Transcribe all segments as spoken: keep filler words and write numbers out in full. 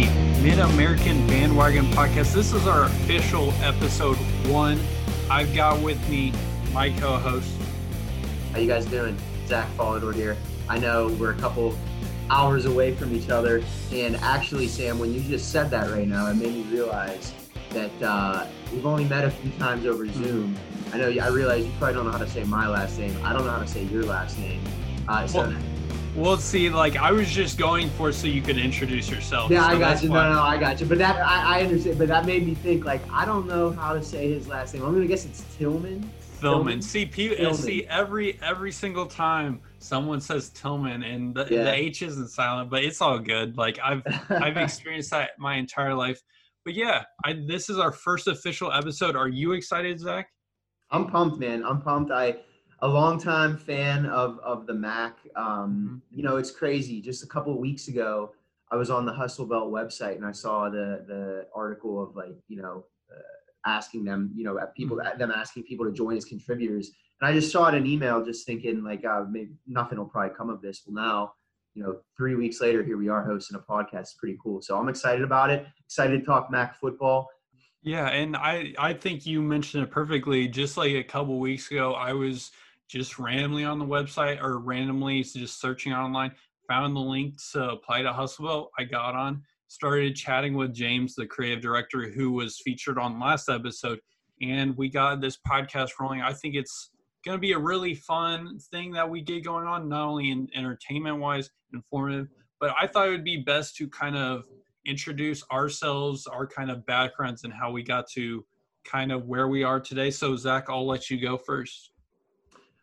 the Mid-American Bandwagon Podcast. This is our official episode one. I've got with me my co-host. How you guys doing? Zach Falidor here. I know we're a couple hours away from each other, and actually, Sam, when you just said that right now, it made me realize that uh, we've only met a few times over Zoom. I know. I realize you probably don't know how to say my last name. I don't know how to say your last name. Uh, so well, we'll see. Like I was just going for so you could introduce yourself. Yeah, so I got you. Why. No, no, I got you. But that I, I understand. But that made me think. Like I don't know how to say his last name. I'm gonna guess it's Tillman. Tillman. See, people, see every every single time someone says Tillman, and the, yeah. the H isn't silent, but it's all good. Like I've I've experienced that my entire life. But yeah, I, this is our first official episode. Are you excited, Zach? I'm pumped, man. I'm pumped. I, a longtime fan of, of the Mac. Um, you know, it's crazy. Just a couple of weeks ago, I was on the Hustle Belt website and I saw the the article of like, you know, uh, asking them, you know, people them asking people to join as contributors. And I just saw it in email, just thinking like, uh, maybe nothing will probably come of this. Well, now, you know, three weeks later, here we are hosting a podcast. It's pretty cool. So I'm excited about it. Excited to talk Mac football. Yeah, and I, I think you mentioned it perfectly. Just like a couple weeks ago, I was just randomly on the website or randomly just searching online, found the link to apply to Hustle Belt. I got on, started chatting with James, the creative director who was featured on last episode, and we got this podcast rolling. I think it's going to be a really fun thing that we get going on, not only in entertainment-wise, informative, but I thought it would be best to kind of introduce ourselves, our kind of backgrounds, and how we got to kind of where we are today. So Zach, I'll let you go first.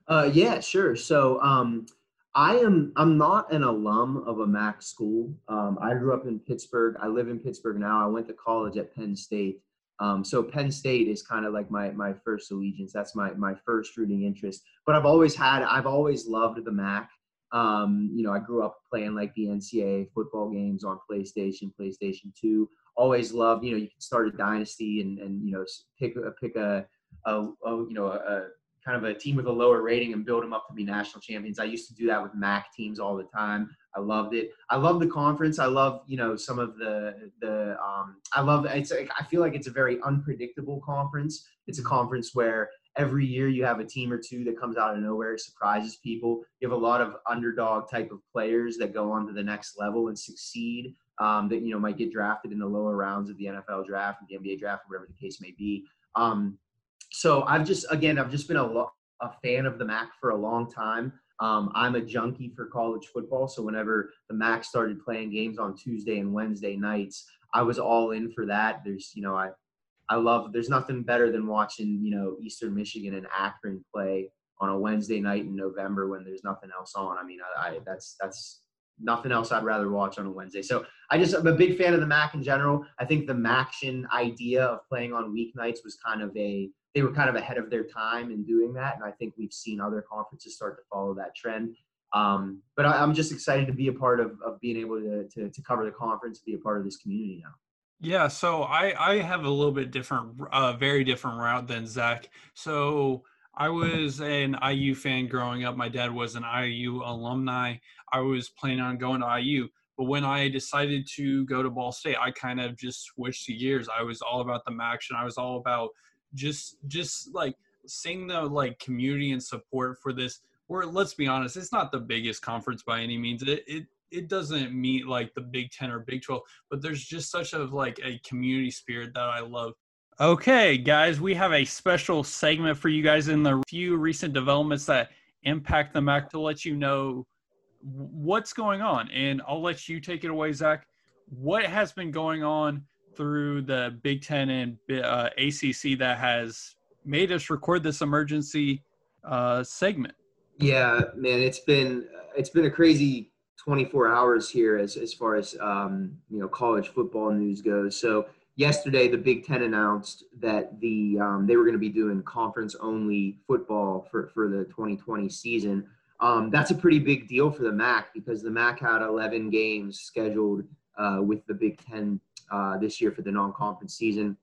Uh, yeah, sure. So um, I am, I'm not an alum of a Mac school. Um, I grew up in Pittsburgh. I live in Pittsburgh now. I went to college at Penn State. Um, so Penn State is kind of like my, my first allegiance. That's my, my first rooting interest, but I've always had, I've always loved the Mac. Um, you know, I grew up playing like the N C double A football games on PlayStation, PlayStation two. Always loved, you know, you can start a dynasty and, and you know, pick a, pick a, a, a you know, a, a kind of a team with a lower rating and build them up to be national champions. I used to do that with Mac teams all the time. I loved it. I love the conference. I love, you know, some of the, the, um, I love, it's, I feel like it's a very unpredictable conference. It's a conference where every year you have a team or two that comes out of nowhere, surprises people. You have a lot of underdog type of players that go on to the next level and succeed, um, that, you know, might get drafted in the lower rounds of the N F L draft, the N B A draft, whatever the case may be. Um, so I've just, again, I've just been a, lo- a fan of the Mac for a long time. Um, I'm a junkie for college football. So whenever the Mac started playing games on Tuesday and Wednesday nights, I was all in for that. There's, you know, I, I love, there's nothing better than watching, you know, Eastern Michigan and Akron play on a Wednesday night in November when there's nothing else on. I mean, I, I that's, that's nothing else I'd rather watch on a Wednesday. So I just, I'm a big fan of the Mac in general. I think the Maction idea of playing on weeknights was kind of a, they were kind of ahead of their time in doing that. And I think we've seen other conferences start to follow that trend. Um, but I, I'm just excited to be a part of, of being able to, to, to cover the conference, be a part of this community now. Yeah, so I, I have a little bit different, uh, very different route than Zach. So I was an I U fan growing up. My dad was an I U alumni. I was planning on going to I U. But when I decided to go to Ball State, I kind of just switched the gears. I was all about the Maction. I was all about just just like seeing the like community and support for this. Or let's be honest, it's not the biggest conference by any means. It it It doesn't meet like the Big Ten or Big twelve, but there's just such a like a community spirit that I love. Okay, guys, we have a special segment for you guys in the few recent developments that impact the Mac to let you know what's going on. And I'll let you take it away, Zach. What has been going on through the Big Ten and uh, A C C that has made us record this emergency uh, segment? Yeah, man, it's been it's been a crazy twenty-four hours here as, as far as, um, you know, college football news goes. So yesterday, the Big Ten announced that the um, they were going to be doing conference-only football for, for the twenty twenty season. Um, that's a pretty big deal for the Mac because the Mac had eleven games scheduled uh, with the Big Ten uh, this year for the non-conference season.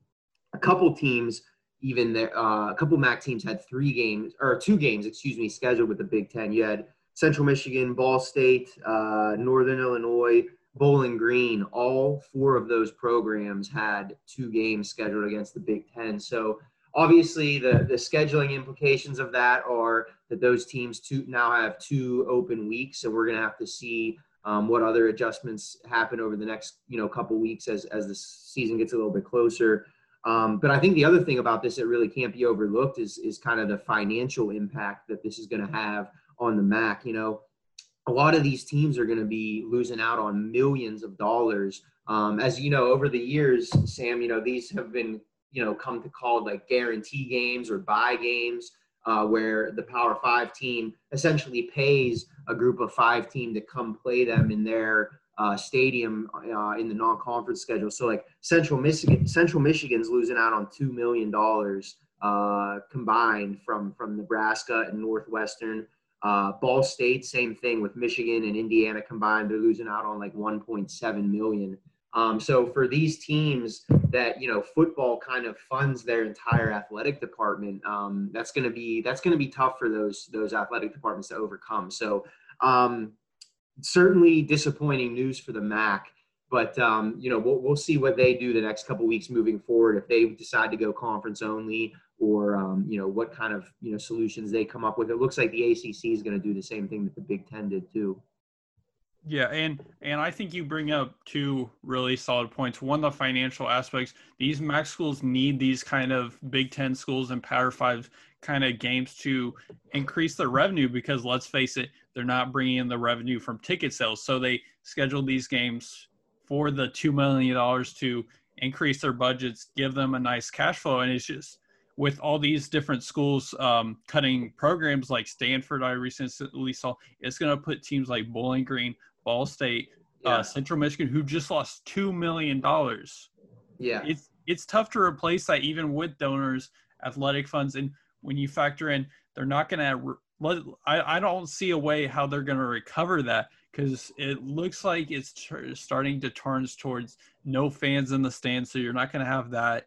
A couple teams, even there, uh, a couple Mac teams had three games or two games, excuse me, scheduled with the Big Ten. You had Central Michigan, Ball State, uh, Northern Illinois, Bowling Green, all four of those programs had two games scheduled against the Big Ten. So obviously the, the scheduling implications of that are that those teams two, now have two open weeks, and we're going to have to see um, what other adjustments happen over the next you know couple weeks as, as the season gets a little bit closer. Um, but I think the other thing about this that really can't be overlooked is, is kind of the financial impact that this is going to have on the M A C. You know, a lot of these teams are going to be losing out on millions of dollars. Um, as you know, over the years, Sam, you know, these have been, you know, come to called like guarantee games or buy games, uh, where the Power Five team essentially pays a group of five team to come play them in their Uh, stadium uh, in the non-conference schedule. So like Central Michigan, Central Michigan's losing out on two million dollars uh, combined from from Nebraska and Northwestern. Uh, Ball State, same thing with Michigan and Indiana combined. They're losing out on like one point seven million. Um, so for these teams that you know football kind of funds their entire athletic department, um, that's going to be that's going to be tough for those those athletic departments to overcome. So. Um, Certainly disappointing news for the M A C, but um, you know we'll, we'll see what they do the next couple weeks moving forward. If they decide to go conference only, or um, you know what kind of you know solutions they come up with. It looks like the A C C is going to do the same thing that the Big Ten did too. Yeah, and and I think you bring up two really solid points. One, the financial aspects. These M A C schools need these kind of Big Ten schools and Power Five kind of games to increase their revenue because, let's face it, they're not bringing in the revenue from ticket sales. So they schedule these games for the two million dollars to increase their budgets, give them a nice cash flow. And it's just with all these different schools um, cutting programs like Stanford, I recently saw, it's going to put teams like Bowling Green, Ball State, yeah. uh, Central Michigan, who just lost two million dollars. Yeah. It's, it's tough to replace that even with donors, athletic funds, and when you factor in, they're not going to I, I don't see a way how they're going to recover that because it looks like it's t- starting to turn towards no fans in the stands. So you're not going to have that.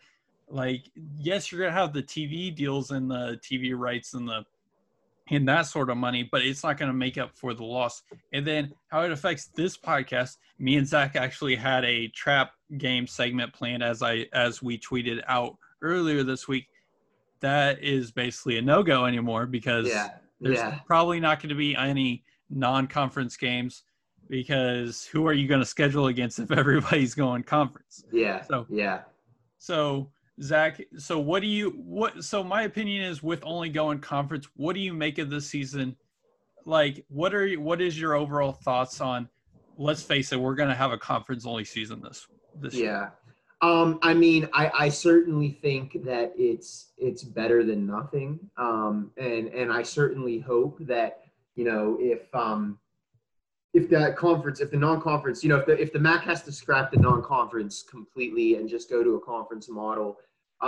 Like, yes, you're going to have the T V deals and the T V rights and the and that sort of money, but it's not going to make up for the loss. And then how it affects this podcast, me and Zach actually had a trap game segment planned as I as we tweeted out earlier this week. That is basically a no-go anymore because yeah. There's yeah. probably not going to be any non-conference games because who are you going to schedule against if everybody's going conference? Yeah. So, yeah. So, Zach, so what do you, what, so my opinion is with only going conference, what do you make of this season? Like, what are you, what is your overall thoughts on, let's face it, we're going to have a conference only season this, this yeah. year? Um, I mean, I, I certainly think that it's it's better than nothing, um, and and I certainly hope that you know if um, if that conference, if the non-conference, you know, if the if the M A C has to scrap the non-conference completely and just go to a conference model,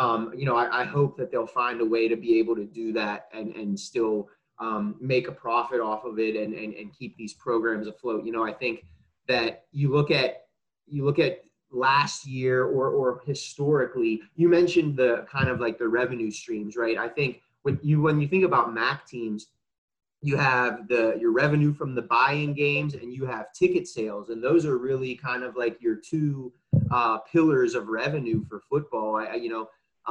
um, you know, I, I hope that they'll find a way to be able to do that and and still um, make a profit off of it and and and keep these programs afloat. You know, I think that you look at you look at. last year or or historically, you mentioned the kind of like the revenue streams, right? I think when you when you think about M A C teams, you have the your revenue from the buy-in games and you have ticket sales, and those are really kind of like your two uh, pillars of revenue for football. I, you know,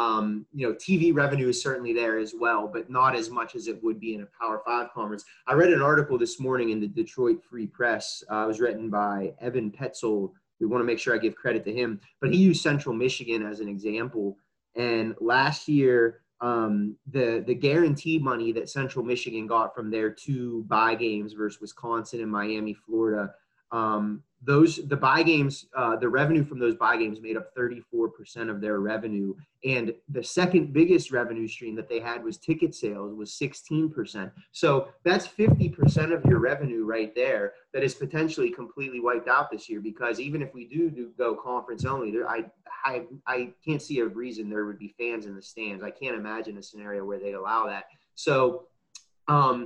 um, you know, T V revenue is certainly there as well, but not as much as it would be in a Power Five conference. I read an article this morning in the Detroit Free Press. Uh, it was written by Evan Petzel. We want to make sure I give credit to him, but he used Central Michigan as an example. And last year, um, the the guarantee money that Central Michigan got from their two bye games versus Wisconsin and Miami, Florida, um, those the bye games, uh, the revenue from those bye games made up thirty-four percent of their revenue, and the second biggest revenue stream that they had was ticket sales, was sixteen percent. So that's fifty percent of your revenue right there that is potentially completely wiped out this year, because even if we do, do go conference only, there, I, I, I can't see a reason there would be fans in the stands. I can't imagine a scenario where they'd allow that. So um,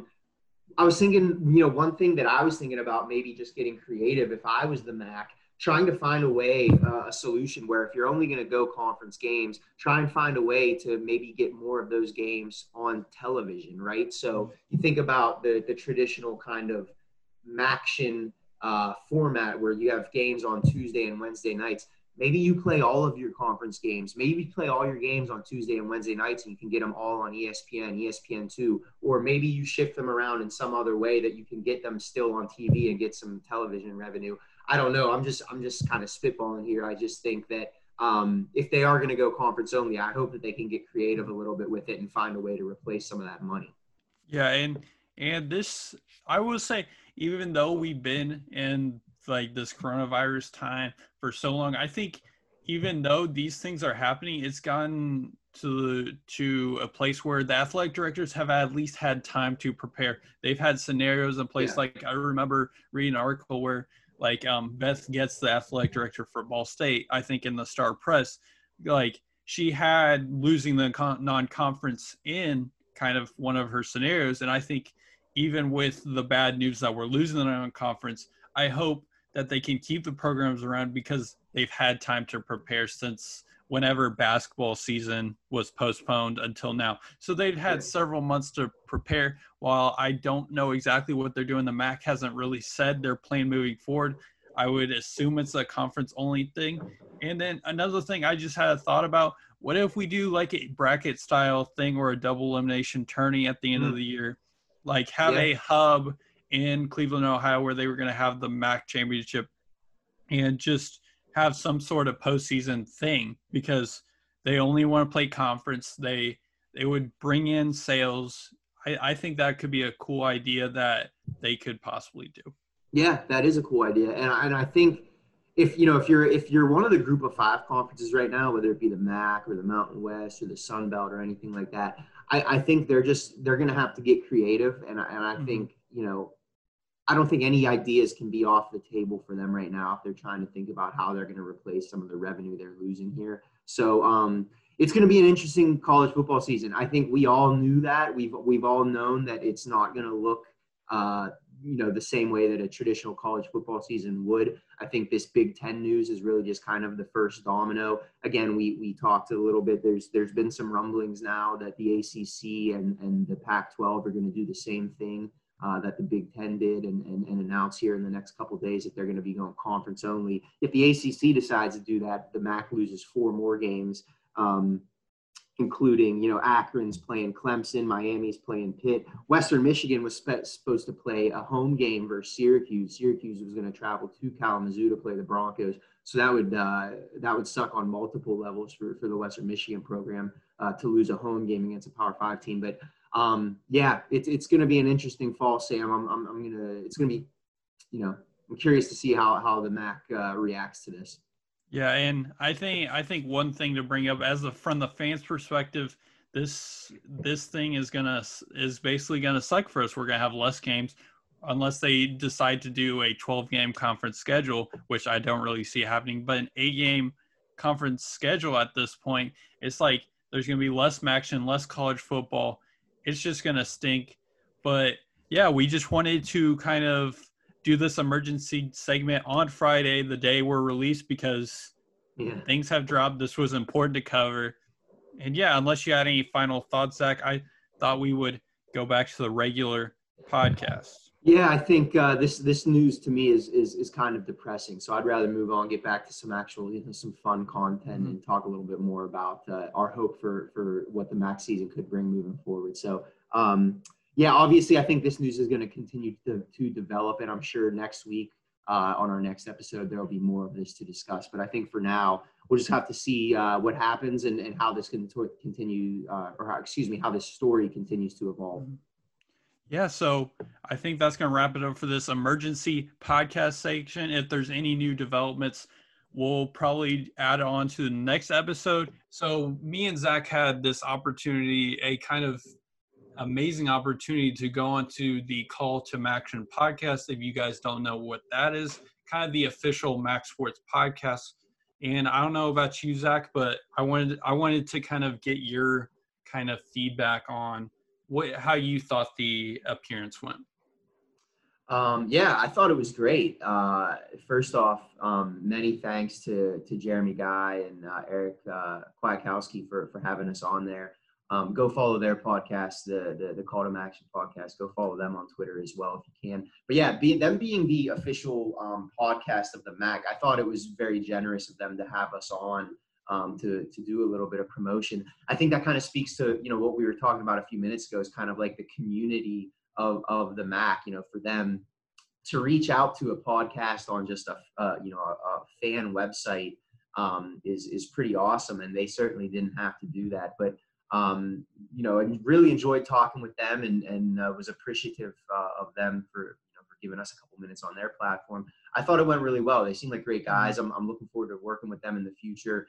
I was thinking, you know, one thing that I was thinking about maybe just getting creative if I was the M A C, trying to find a way, uh, a solution where if you're only going to go conference games, try and find a way to maybe get more of those games on television, right? So you think about the the traditional kind of MACtion uh, format where you have games on Tuesday and Wednesday nights. Maybe you play all of your conference games. Maybe you play all your games on Tuesday and Wednesday nights and you can get them all on E S P N, E S P N two, or maybe you shift them around in some other way that you can get them still on T V and get some television revenue. I don't know. I'm just I'm just kind of spitballing here. I just think that um, if they are going to go conference only, I hope that they can get creative a little bit with it and find a way to replace some of that money. Yeah, and and this, I will say, even though we've been in like this coronavirus time for so long, I think even though these things are happening, it's gotten to to a place where the athletic directors have at least had time to prepare. They've had scenarios in place. Yeah. Like I remember reading an article where like um, Beth Getz, the athletic director for Ball State, I think in the Star Press, like she had losing the con- non-conference in kind of one of her scenarios. And I think even with the bad news that we're losing the non-conference, I hope that they can keep the programs around because they've had time to prepare since whenever basketball season was postponed until now. So they've had several months to prepare. While I don't know exactly what they're doing, the M A C hasn't really said their plan moving forward. I would assume it's a conference only thing. And then another thing I just had a thought about, what if we do like a bracket style thing or a double elimination tourney at the end mm. of the year, like have yeah. a hub in Cleveland, Ohio, where they were going to have the M A C championship and just have some sort of postseason thing because they only want to play conference. They they would bring in sales. I, I think that could be a cool idea that they could possibly do. Yeah, that is a cool idea. And, and I think if, you know, if you're if you're one of the group of five conferences right now, whether it be the M A C or the Mountain West or the Sun Belt or anything like that, I, I think they're just they're going to have to get creative. And, and I mm-hmm. think, you know, I don't think any ideas can be off the table for them right now if they're trying to think about how they're going to replace some of the revenue they're losing here. So um, it's going to be an interesting college football season. I think we all knew that. We've we've all known that it's not going to look, uh, you know, the same way that a traditional college football season would. I think this Big Ten news is really just kind of the first domino. Again, we we talked a little bit. There's there's been some rumblings now that the A C C and and the Pac twelve are going to do the same thing Uh, that the Big Ten did and, and, and announce here in the next couple of days that they're going to be going conference only. If the A C C decides to do that, the M A C loses four more games, um, including, you know, Akron's playing Clemson, Miami's playing Pitt. Western Michigan was spe- supposed to play a home game versus Syracuse. Syracuse was going to travel to Kalamazoo to play the Broncos. So that would uh, that would suck on multiple levels for, for the Western Michigan program uh, to lose a home game against a Power Five team. But Um, yeah, it's it's going to be an interesting fall, Sam. I'm I'm, I'm gonna it's going to be, you know, I'm curious to see how how the M A C uh, reacts to this. Yeah, and I think I think one thing to bring up as a from the fans' perspective, this this thing is gonna is basically gonna suck for us. We're gonna have less games unless they decide to do a twelve game conference schedule, which I don't really see happening. But an eight game conference schedule at this point, it's like there's gonna be less action, less college football. It's just going to stink. But, yeah, we just wanted to kind of do this emergency segment on Friday, the day we're released, because yeah. things have dropped. This was important to cover. And, yeah, unless you had any final thoughts, Zach, I thought we would go back to the regular podcast. Yeah, I think uh, this this news to me is, is is kind of depressing. So I'd rather move on, get back to some actual, you know, some fun content mm-hmm. and talk a little bit more about uh, our hope for, for what the M A C season could bring moving forward. So, um, yeah, obviously I think this news is going to continue to to develop, and I'm sure next week uh, on our next episode there will be more of this to discuss. But I think for now we'll just have to see uh, what happens and, and how this can continue uh, or how, excuse me, how this story continues to evolve. Mm-hmm. Yeah, so I think that's going to wrap it up for this emergency podcast section. If there's any new developments, we'll probably add on to the next episode. So me and Zach had this opportunity, a kind of amazing opportunity to go on to the Call to Maction podcast. If you guys don't know what that is, kind of the official Mac Sports podcast. And I don't know about you, Zach, but I wanted I wanted to kind of get your kind of feedback on What, how you thought the appearance went. Um, yeah, I thought it was great. Uh, first off, um, many thanks to to Jeremy Guy and uh, Eric uh, Kwiatkowski for, for having us on there. um, go follow their podcast, the, the the Call to Action podcast. Go follow them on Twitter as well if you can. But yeah, being, them being the official um, podcast of the M A C, I thought it was very generous of them to have us on um, to to do a little bit of promotion. I think that kind of speaks to, you know, what we were talking about a few minutes ago, is kind of like the community of of the M A C. You know, for them to reach out to a podcast on just a uh, you know a, a fan website um, is is pretty awesome, and they certainly didn't have to do that. But um, you know, I really enjoyed talking with them, and and uh, was appreciative uh, of them for you know, for giving us a couple minutes on their platform. I thought it went really well. They seem like great guys. I'm I'm looking forward to working with them in the future.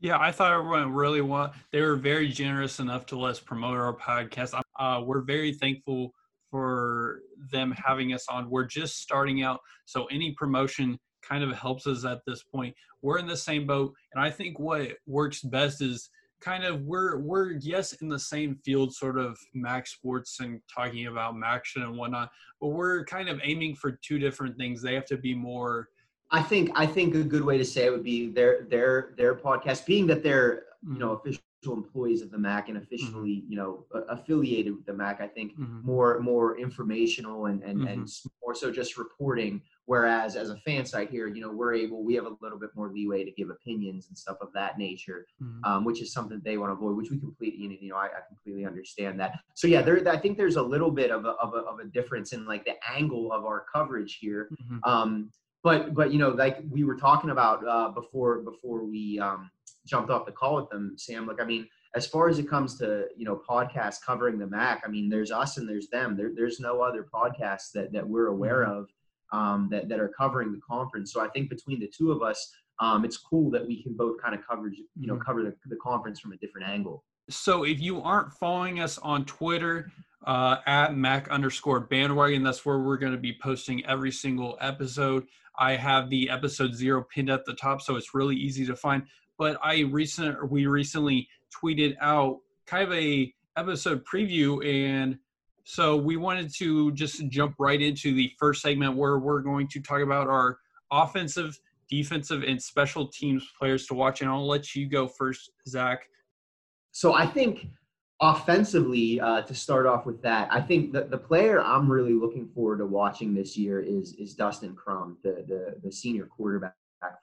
Yeah, I thought it went really well. They were very generous enough to let us promote our podcast. Uh, we're very thankful for them having us on. We're just starting out, so any promotion kind of helps us at this point. We're in the same boat, and I think what works best is kind of we're we're yes in the same field, sort of M A C sports and talking about M A C-tion and whatnot, but we're kind of aiming for two different things. They have to be more. I think I think a good way to say it would be their their their podcast, being that they're you know official. employees of the M A C and officially, mm-hmm. you know, affiliated with the M A C, I think mm-hmm. more, more informational and, and, mm-hmm. and more so just reporting. Whereas as a fan site here, you know, we're able, we have a little bit more leeway to give opinions and stuff of that nature, mm-hmm. um, which is something they want to avoid, which we completely, you know, I, I completely understand that. So yeah, there, I think there's a little bit of a, of a, of a difference in like the angle of our coverage here. Mm-hmm. Um, but, but, you know, like we were talking about uh, before, before we, um, jumped off the call with them, Sam. Like, I mean, as far as it comes to, you know, podcasts covering the M A C, I mean, there's us and there's them. There, there's no other podcasts that, that we're aware of um, that, that are covering the conference. So I think between the two of us, um, it's cool that we can both kind of cover, you know, cover the, the conference from a different angle. So if you aren't following us on Twitter, uh, at Mac underscore bandwagon, that's where we're going to be posting every single episode. I have the episode zero pinned at the top, so it's really easy to find. But I recent we recently tweeted out kind of a episode preview, and so we wanted to just jump right into the first segment where we're going to talk about our offensive, defensive, and special teams players to watch. And I'll let you go first, Zach. So I think offensively, uh, to start off with that, I think that the player I'm really looking forward to watching this year is is Dustin Crum, the the, the senior quarterback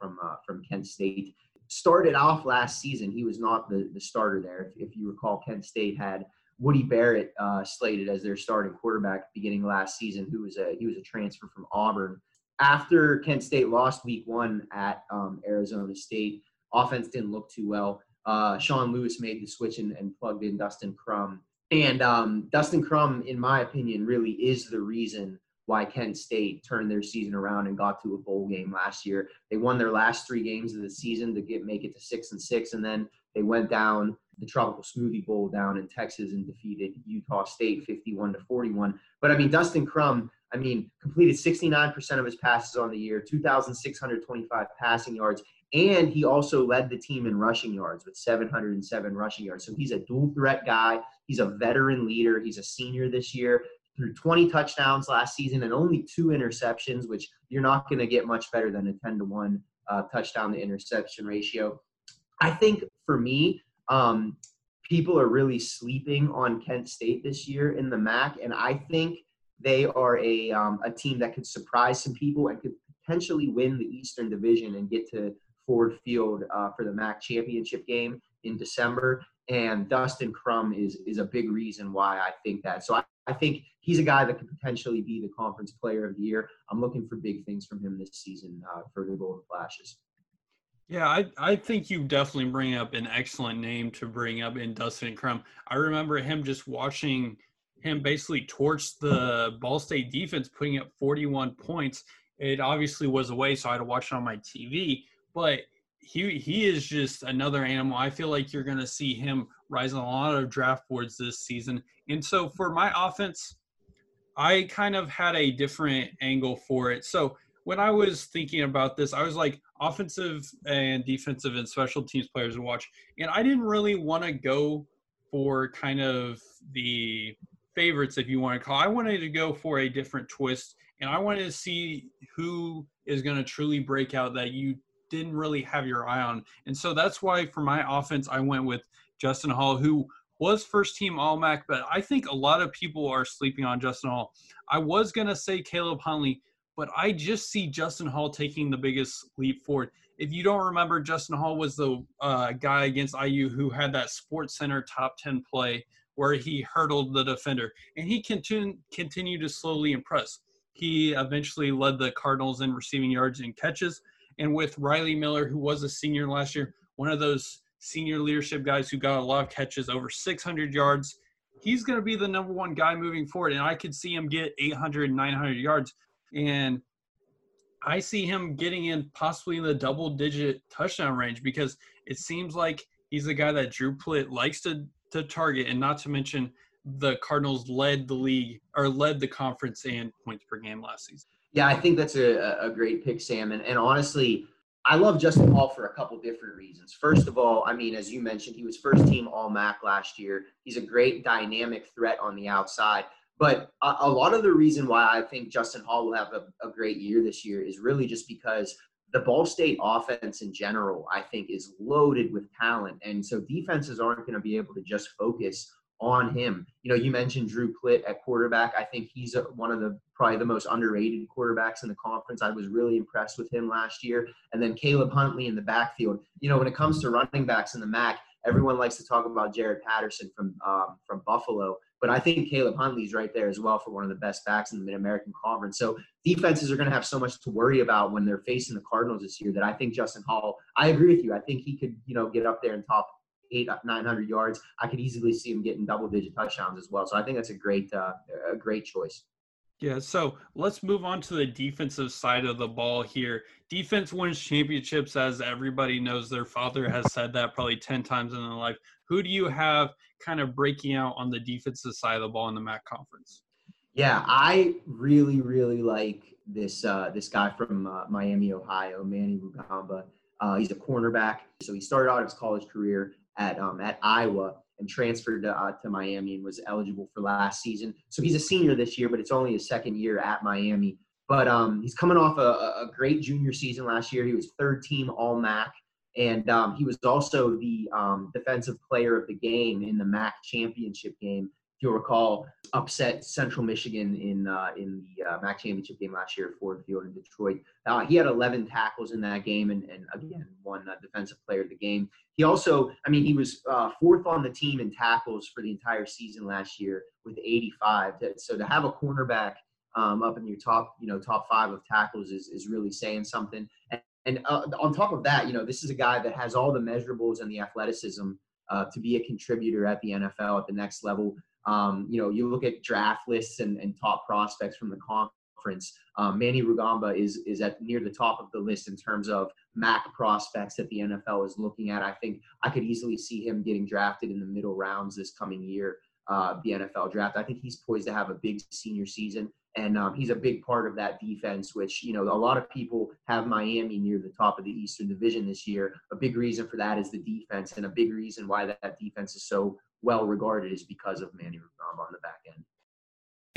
from uh, from Kent State. Started off last season, he was not the, the starter there. If, if you recall, Kent State had Woody Barrett uh, slated as their starting quarterback at the beginning of last season, who was a he was a transfer from Auburn. After Kent State lost week one at um, Arizona State, offense didn't look too well. Uh, Sean Lewis made the switch and, and plugged in Dustin Crum. And um, Dustin Crum, in my opinion, really is the reason why Kent State turned their season around and got to a bowl game last year. They won their last three games of the season to get make it to six and six, and then they went down the Tropical Smoothie Bowl down in Texas and defeated Utah State fifty-one to forty-one. But I mean, Dustin Crum, I mean, completed sixty-nine percent of his passes on the year, two thousand six hundred twenty-five passing yards, and he also led the team in rushing yards with seven hundred seven rushing yards. So he's a dual threat guy. He's a veteran leader. He's a senior this year. Threw twenty touchdowns last season and only two interceptions, which you're not going to get much better than a ten to one uh, touchdown to interception ratio. I think for me, um, people are really sleeping on Kent State this year in the M A C, and I think they are a um, a team that could surprise some people and could potentially win the Eastern Division and get to Ford Field uh, for the M A C championship game in December. And Dustin Crum is is a big reason why I think that. So I, I think he's a guy that could potentially be the conference player of the year. I'm looking for big things from him this season uh, for the Golden Flashes. Yeah, I, I think you definitely bring up an excellent name to bring up in Dustin Crum. I remember him just watching him basically torch the Ball State defense, putting up forty-one points. It obviously was away, so I had to watch it on my T V. But he he is just another animal. I feel like you're going to see him rise on a lot of draft boards this season. And so for my offense, I kind of had a different angle for it. So when I was thinking about this, I was like offensive and defensive and special teams players to watch. And I didn't really want to go for kind of the favorites, if you want to call it. I wanted to go for a different twist. And I wanted to see who is going to truly break out that you didn't really have your eye on. And so that's why for my offense, I went with Justin Hall, who was first-team All-M A C, but I think a lot of people are sleeping on Justin Hall. I was going to say Caleb Huntley, but I just see Justin Hall taking the biggest leap forward. If you don't remember, Justin Hall was the uh, guy against I U who had that Sports Center top ten play where he hurdled the defender, and he continu- continued to slowly impress. He eventually led the Cardinals in receiving yards and catches, and with Riley Miller, who was a senior last year, one of those senior leadership guys who got a lot of catches, over six hundred yards. He's going to be the number one guy moving forward, and I could see him get eight hundred, nine hundred yards. And I see him getting in possibly in the double-digit touchdown range because it seems like he's the guy that Drew Plitt likes to, to target, and not to mention the Cardinals led the league or led the conference in points per game last season. Yeah, I think that's a, a great pick, Sam. And, and honestly, I love Justin Hall for a couple different reasons. First of all, I mean, as you mentioned, he was first-team All-M A C last year. He's a great dynamic threat on the outside. But a, a lot of the reason why I think Justin Hall will have a, a great year this year is really just because the Ball State offense in general, I think, is loaded with talent. And so defenses aren't going to be able to just focus on him. You know, you mentioned Drew Plitt at quarterback. I think he's a, one of the probably the most underrated quarterbacks in the conference. I was really impressed with him last year. And then Caleb Huntley in the backfield. You know, when it comes to running backs in the M A C, everyone likes to talk about Jared Patterson from um, from Buffalo, but I think Caleb Huntley's right there as well for one of the best backs in the Mid-American Conference. So defenses are going to have so much to worry about when they're facing the Cardinals this year that I think Justin Hall, I agree with you. I think he could, you know, get up there and top eight, nine hundred yards. I could easily see him getting double-digit touchdowns as well. So I think that's a great, uh, a great choice. Yeah, so let's move on to the defensive side of the ball here. Defense wins championships, as everybody knows. Their father has said that probably ten times in their life. Who do you have kind of breaking out on the defensive side of the ball in the M A C conference? Yeah, I really, really like this uh, this guy from uh, Miami, Ohio, Manny Rugamba. Uh, he's a cornerback. So he started out his college career at um, at Iowa and transferred to, uh, to Miami and was eligible for last season. So he's a senior this year, but it's only his second year at Miami. But um, he's coming off a, a great junior season last year. He was third-team All-M A C, and um, he was also the um, defensive player of the game in the M A C championship game. If you'll recall, upset Central Michigan in uh, in the uh, M A C championship game last year at Ford Field in Detroit. Uh, he had eleven tackles in that game and, and again, won uh, defensive player of the game. He also, I mean, he was uh, fourth on the team in tackles for the entire season last year with eighty-five. So to have a cornerback um, up in your top, you know, top five of tackles is, is really saying something. And, and uh, on top of that, you know, this is a guy that has all the measurables and the athleticism uh, to be a contributor at the N F L at the next level. Um, you know, you look at draft lists and, and top prospects from the conference. Um, Manny Rugamba is is at near the top of the list in terms of M A C prospects that the N F L is looking at. I think I could easily see him getting drafted in the middle rounds this coming year, uh, the N F L draft. I think he's poised to have a big senior season, and um, he's a big part of that defense, which, you know, a lot of people have Miami near the top of the Eastern Division this year. A big reason for that is the defense, and a big reason why that, that defense is so well regarded is because of Manny Rugamba on the back end.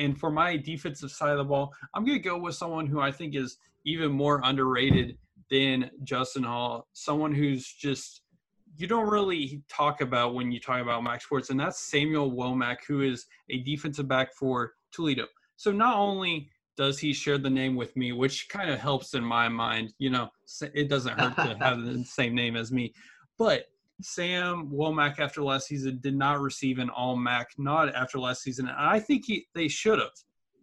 And for my defensive side of the ball, I'm going to go with someone who I think is even more underrated than Justin Hall, someone who's just, you don't really talk about when you talk about M A C sports, and that's Samuel Womack, who is a defensive back for Toledo. So not only does he share the name with me, which kind of helps in my mind, you know, it doesn't hurt to have the same name as me, but Sam Womack after last season did not receive an All-M A C nod after last season, and I think he, they should have.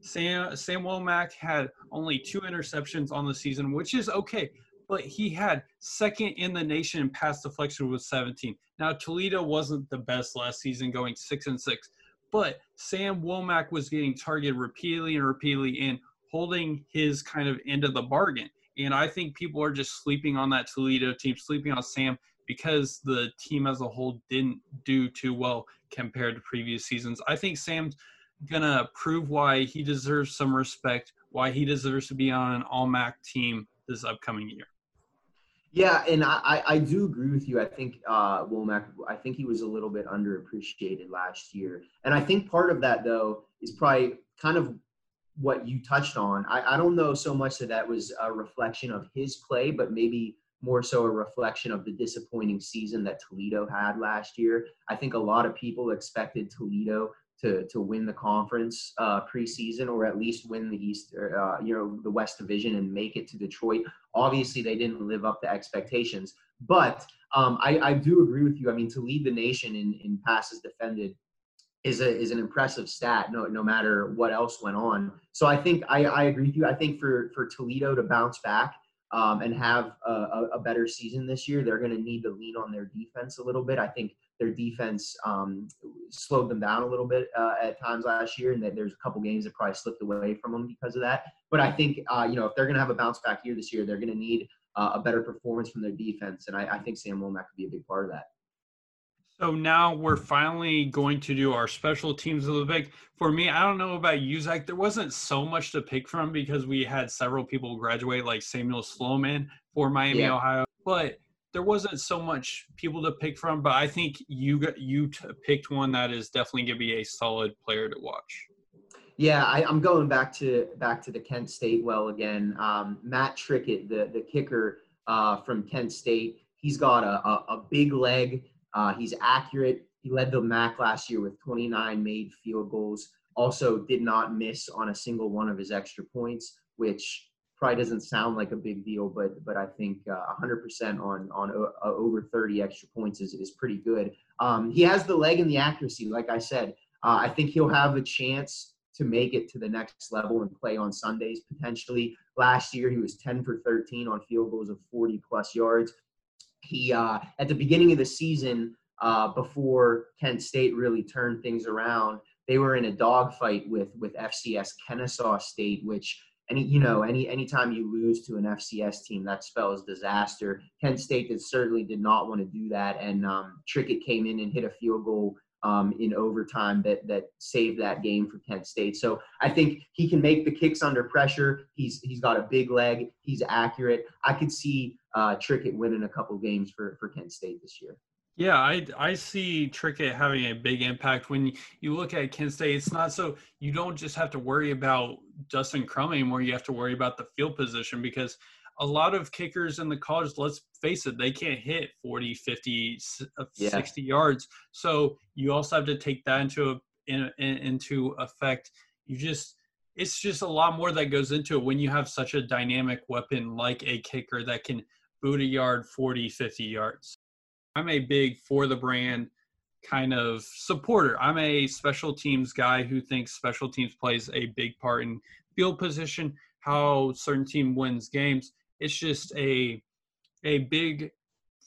Sam Sam Womack had only two interceptions on the season, which is okay, but he had second in the nation in pass deflection with seventeen. Now, Toledo wasn't the best last season, going six and six, but Sam Womack was getting targeted repeatedly and repeatedly and holding his kind of end of the bargain. And I think people are just sleeping on that Toledo team, sleeping on Sam, because the team as a whole didn't do too well compared to previous seasons. I think Sam's going to prove why he deserves some respect, why he deserves to be on an All-M A C team this upcoming year. Yeah, and I, I do agree with you. I think uh, Womack, I think he was a little bit underappreciated last year. And I think part of that, though, is probably kind of what you touched on. I, I don't know so much that that was a reflection of his play, but maybe more so a reflection of the disappointing season that Toledo had last year. I think a lot of people expected Toledo to to win the conference uh, preseason, or at least win the East, or, uh, you know, the West Division, and make it to Detroit. Obviously, they didn't live up to expectations. But um, I, I do agree with you. I mean, to lead the nation in, in passes defended is a is an impressive stat, no no matter what else went on. So I think I, I agree with you. I think for for Toledo to bounce back um, and have a, a better season this year, they're going to need to lean on their defense a little bit. I think their defense um, slowed them down a little bit uh, at times last year, and that there's a couple games that probably slipped away from them because of that. But I think, uh, you know, if they're going to have a bounce-back year this year, they're going to need uh, a better performance from their defense, and I, I think Sam Womack could be a big part of that. So now we're finally going to do our special teams of the week. For me, I don't know about you, Zach. There wasn't so much to pick from because we had several people graduate, like Samuel Sloman for Miami, yeah. Ohio. But there wasn't so much people to pick from, but I think you got, you t- picked one that is definitely going to be a solid player to watch. Yeah, I, I'm going back to back to the Kent State well again. Um, Matt Trickett, the the kicker uh, from Kent State, he's got a, a, a big leg. Uh, he's accurate. He led the M A C last year with twenty-nine made field goals. Also did not miss on a single one of his extra points, which – probably doesn't sound like a big deal, but but I think uh, one hundred percent on on o- over thirty extra points is, is pretty good. Um, he has the leg and the accuracy, like I said. Uh, I think he'll have a chance to make it to the next level and play on Sundays potentially. Last year, he was ten for thirteen on field goals of forty-plus yards. He uh, at the beginning of the season, uh, before Kent State really turned things around, they were in a dogfight with, with F C S Kennesaw State, which – Any you know, any anytime you lose to an F C S team, that spells disaster. Kent State did, certainly did not want to do that, and um, Trickett came in and hit a field goal um, in overtime that that saved that game for Kent State. So I think he can make the kicks under pressure. He's he's got a big leg. He's accurate. I could see uh, Trickett winning a couple games for, for Kent State this year. Yeah, I, I see Trickett having a big impact. When you look at Kent State, it's not so – you don't just have to worry about Dustin Crum anymore. You have to worry about the field position, because a lot of kickers in the college, let's face it, they can't hit forty, fifty, sixty yeah. yards. So you also have to take that into, a, in, in, into effect. You just – it's just a lot more that goes into it when you have such a dynamic weapon like a kicker that can boot a yard forty, fifty yards. I'm a big for the brand kind of supporter. I'm a special teams guy who thinks special teams plays a big part in field position, how certain team wins games. It's just a a big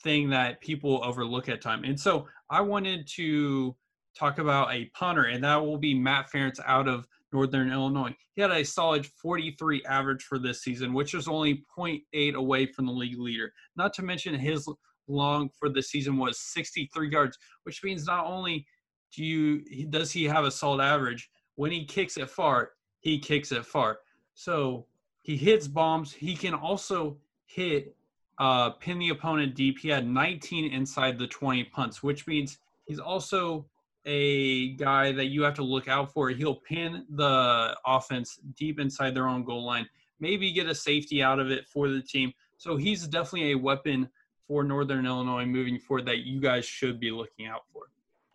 thing that people overlook at time. And so I wanted to talk about a punter, and that will be Matt Ferentz out of Northern Illinois. He had a solid forty-three average for this season, which is only point eight away from the league leader. Not to mention his long for the season was sixty-three yards, which means not only do you does he have a solid average, when he kicks it far, he kicks it far. So he hits bombs. He can also hit uh, pin the opponent deep. He had nineteen inside the twenty punts, which means he's also a guy that you have to look out for. He'll pin the offense deep inside their own goal line, maybe get a safety out of it for the team. So he's definitely a weapon for Northern Illinois moving forward that you guys should be looking out for.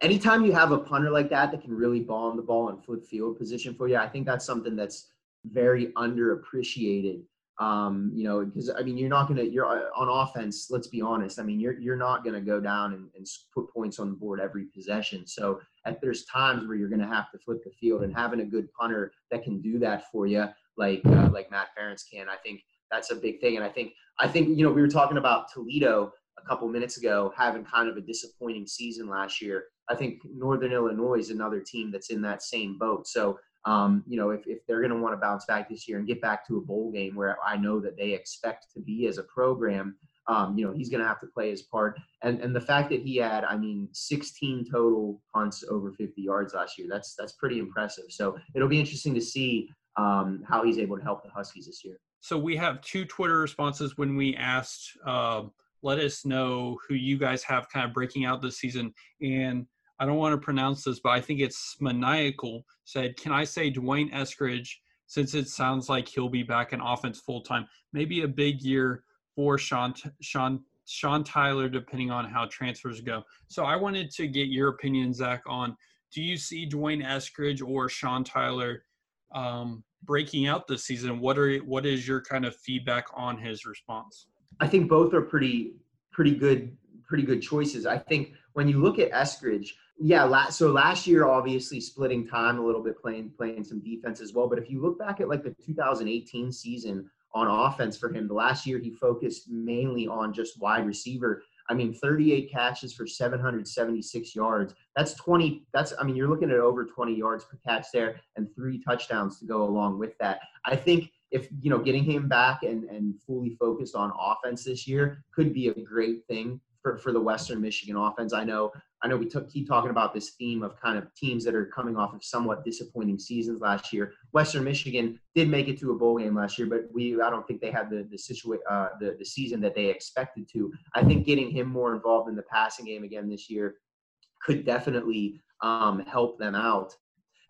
Anytime you have a punter like that that can really bomb the ball and flip field position for you, I think that's something that's very underappreciated. Um, you know, because I mean, you're not going to, you're on offense, let's be honest. I mean, you're, you're not going to go down and, and put points on the board every possession. So at, there's times where you're going to have to flip the field, and having a good punter that can do that for you, like, uh, like Matt Ferentz can, I think that's a big thing. And I think, I think, you know, we were talking about Toledo a couple minutes ago having kind of a disappointing season last year. I think Northern Illinois is another team that's in that same boat. So, um, you know, if, if they're going to want to bounce back this year and get back to a bowl game where I know that they expect to be as a program, um, you know, he's going to have to play his part. And and the fact that he had, I mean, sixteen total punts over fifty yards last year, that's, that's pretty impressive. So it'll be interesting to see um, how he's able to help the Huskies this year. So we have two Twitter responses when we asked, uh, let us know who you guys have kind of breaking out this season. And I don't want to pronounce this, but I think it's maniacal said, can I say Dwayne Eskridge, since it sounds like he'll be back in offense full time, maybe a big year for Sean, Sean, Sean Tyler, depending on how transfers go. So I wanted to get your opinion, Zach, on do you see Dwayne Eskridge or Sean Tyler um, breaking out this season? What are what is your kind of feedback on his response? I think both are pretty pretty good pretty good choices. I think when you look at Eskridge, yeah, la- so last year obviously splitting time a little bit, playing playing some defense as well. But if you look back at like the two thousand eighteen season on offense for him, the last year he focused mainly on just wide receiver. I mean, thirty-eight catches for seven hundred seventy-six yards. That's twenty. That's, I mean, you're looking at over twenty yards per catch there and three touchdowns to go along with that. I think if, you know, getting him back and, and fully focused on offense this year could be a great thing for, for the Western Michigan offense. I know, I know we took, keep talking about this theme of kind of teams that are coming off of somewhat disappointing seasons last year. Western Michigan did make it to a bowl game last year, but we I don't think they had the the, situa- uh, the the season that they expected to. I think getting him more involved in the passing game again this year could definitely um, help them out.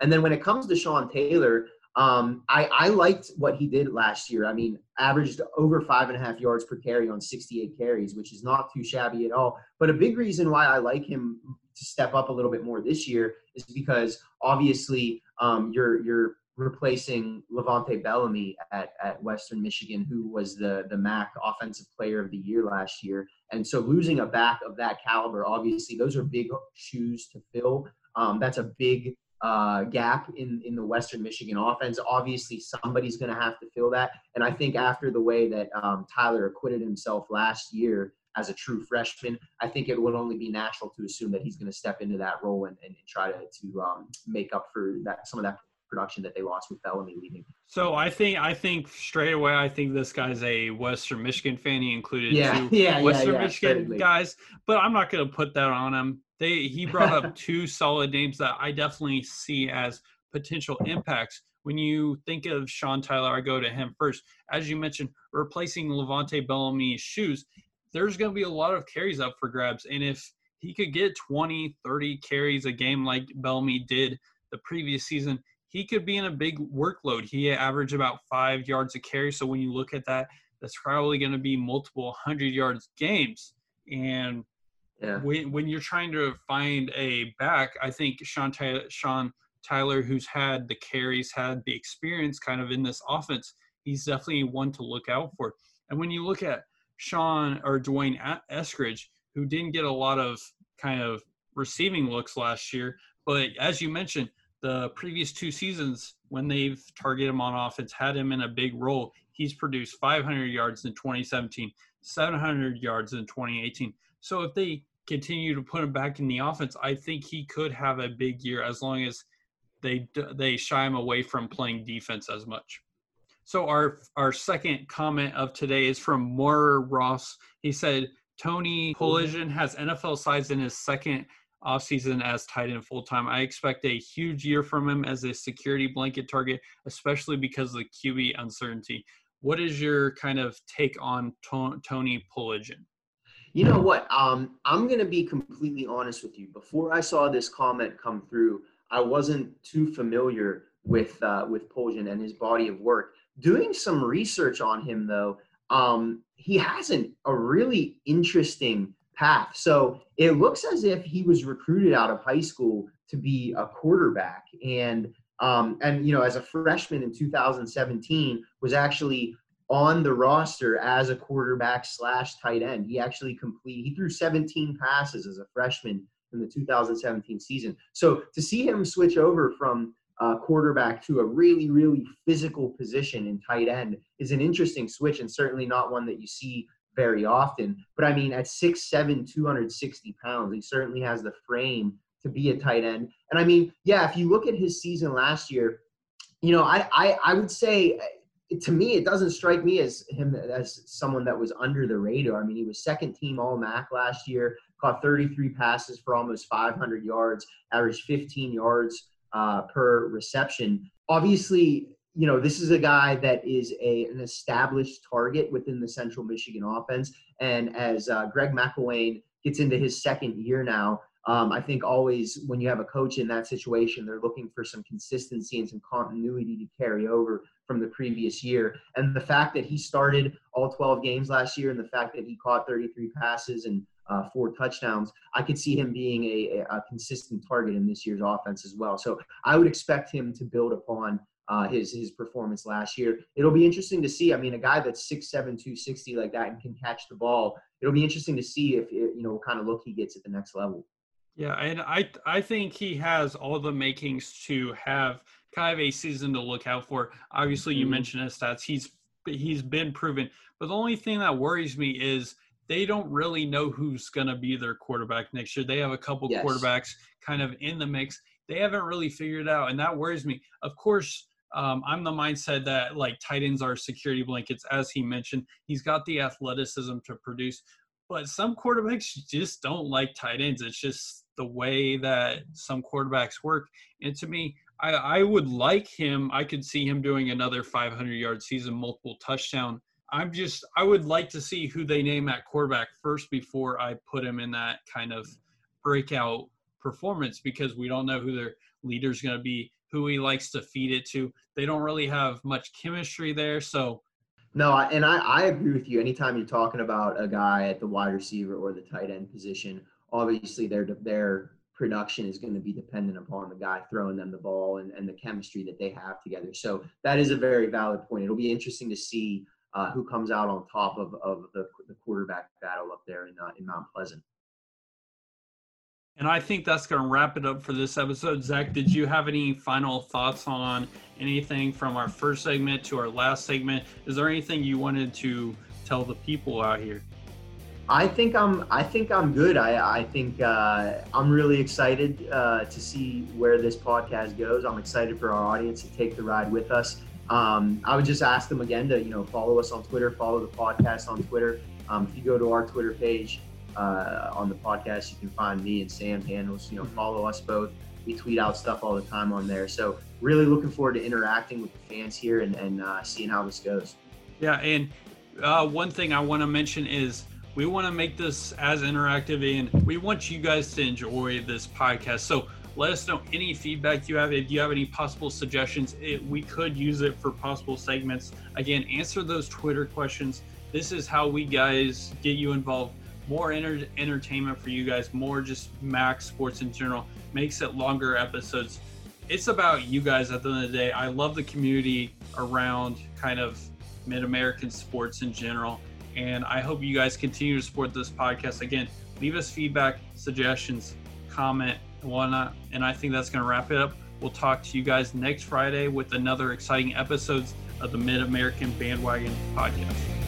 And then when it comes to Sean Taylor, um, I, I liked what he did last year. I mean, averaged over five and a half yards per carry on sixty-eight carries, which is not too shabby at all. But a big reason why I like him to step up a little bit more this year is because obviously um, you're you're replacing Levante Bellamy at, at Western Michigan, who was the, the M A C Offensive Player of the Year last year. And so losing a back of that caliber, obviously those are big shoes to fill. Um, that's a big uh, gap in, in the Western Michigan offense. Obviously somebody's going to have to fill that. And I think after the way that um, Tyler acquitted himself last year as a true freshman, I think it would only be natural to assume that he's going to step into that role and, and try to, to um, make up for that, some of that production that they lost with Bellamy leaving. So I think I think straight away I think this guy's a Western Michigan fan. He included yeah, two yeah, Western yeah, yeah, Michigan certainly. guys, but I'm not going to put that on him. They he brought up two solid names that I definitely see as potential impacts. When you think of Sean Tyler, I go to him first. As you mentioned, replacing Levante Bellamy's shoes, there's going to be a lot of carries up for grabs, and if he could get twenty, thirty carries a game like Bellamy did the previous season, he could be in a big workload. He averaged about five yards a carry. So when you look at that, that's probably going to be multiple hundred yards games. And yeah. when, when you're trying to find a back, I think Sean Tyler, Sean Tyler, who's had the carries, had the experience kind of in this offense, he's definitely one to look out for. And when you look at Sean or Dwayne Eskridge, who didn't get a lot of kind of receiving looks last year, but as you mentioned, the previous two seasons, when they've targeted him on offense, had him in a big role, he's produced five hundred yards in twenty seventeen, seven hundred yards in twenty eighteen. So if they continue to put him back in the offense, I think he could have a big year as long as they they shy him away from playing defense as much. So our our second comment of today is from Moore Ross. He said, Tony Polisian has N F L size in his second offseason as tight end full-time. I expect a huge year from him as a security blanket target, especially because of the Q B uncertainty. What is your kind of take on to- Tony Polisian? You know what? Um, I'm going to be completely honest with you. Before I saw this comment come through, I wasn't too familiar with uh, with Polisian and his body of work. Doing some research on him, though, um, he has an, a really interesting path. So it looks as if he was recruited out of high school to be a quarterback, and um, and you know, as a freshman in two thousand seventeen, was actually on the roster as a quarterback slash tight end. He actually completed he threw seventeen passes as a freshman in the two thousand seventeen season. So to see him switch over from uh, quarterback to a really really physical position in tight end is an interesting switch, and certainly not one that you see very often. But I mean, at six seven, two hundred sixty pounds, he certainly has the frame to be a tight end. And I mean, yeah, if you look at his season last year, you know, I I, I would say, to me, it doesn't strike me as him as someone that was under the radar. I mean, he was second team All-M A C last year, caught thirty-three passes for almost five hundred yards, averaged fifteen yards uh, per reception. Obviously, you know, this is a guy that is a, an established target within the Central Michigan offense. And as uh, Greg McElwain gets into his second year now, um, I think always when you have a coach in that situation, they're looking for some consistency and some continuity to carry over from the previous year. And the fact that he started all twelve games last year and the fact that he caught thirty-three passes and uh, four touchdowns, I could see him being a, a consistent target in this year's offense as well. So I would expect him to build upon uh, his, his performance last year. It'll be interesting to see. I mean, a guy that's six seven, two sixty like that and can catch the ball, it'll be interesting to see if, it, you know, what kind of look he gets at the next level. Yeah, and I I think he has all the makings to have kind of a season to look out for. Obviously, you mm-hmm. mentioned his stats. He's he's been proven. But the only thing that worries me is they don't really know who's going to be their quarterback next year. They have a couple yes. quarterbacks kind of in the mix. They haven't really figured it out, and that worries me. Of course, um, I'm the mindset that, like, tight ends are security blankets, as he mentioned. He's got the athleticism to produce. But some quarterbacks just don't like tight ends. It's just the way that some quarterbacks work. And to me, I, I would like him. I could see him doing another five hundred yard season, multiple touchdown. I'm just – I would like to see who they name at quarterback first before I put him in that kind of breakout performance, because we don't know who their leader is going to be, who he likes to feed it to. They don't really have much chemistry there, so – No, and I, I agree with you. Anytime you're talking about a guy at the wide receiver or the tight end position, obviously their their production is going to be dependent upon the guy throwing them the ball and, and the chemistry that they have together. So that is a very valid point. It'll be interesting to see uh, who comes out on top of, of the, the quarterback battle up there in, uh, in Mount Pleasant. And I think that's going to wrap it up for this episode. Zach, did you have any final thoughts on anything from our first segment to our last segment? Is there anything you wanted to tell the people out here? I think I'm. I think I'm good. I, I think uh, I'm really excited uh, to see where this podcast goes. I'm excited for our audience to take the ride with us. Um, I would just ask them again to you know follow us on Twitter, follow the podcast on Twitter. Um, if you go to our Twitter page. Uh, on the podcast, you can find me and Sam handles, you know, follow us both. We tweet out stuff all the time on there. So really looking forward to interacting with the fans here and, and uh, seeing how this goes. Yeah. And uh, one thing I want to mention is we want to make this as interactive, and we want you guys to enjoy this podcast. So let us know any feedback you have. If you have any possible suggestions, it, we could use it for possible segments. Again, answer those Twitter questions. This is how we guys get you involved. More enter- entertainment for you guys, more just Max Sports in general, makes it longer episodes. It's about you guys at the end of the day. I love the community around kind of mid-American sports in general, and I hope you guys continue to support this podcast. Again, leave us feedback, suggestions, comment, and whatnot, and I think that's going to wrap it up. We'll talk to you guys next Friday with another exciting episodes of the Mid-American Bandwagon Podcast.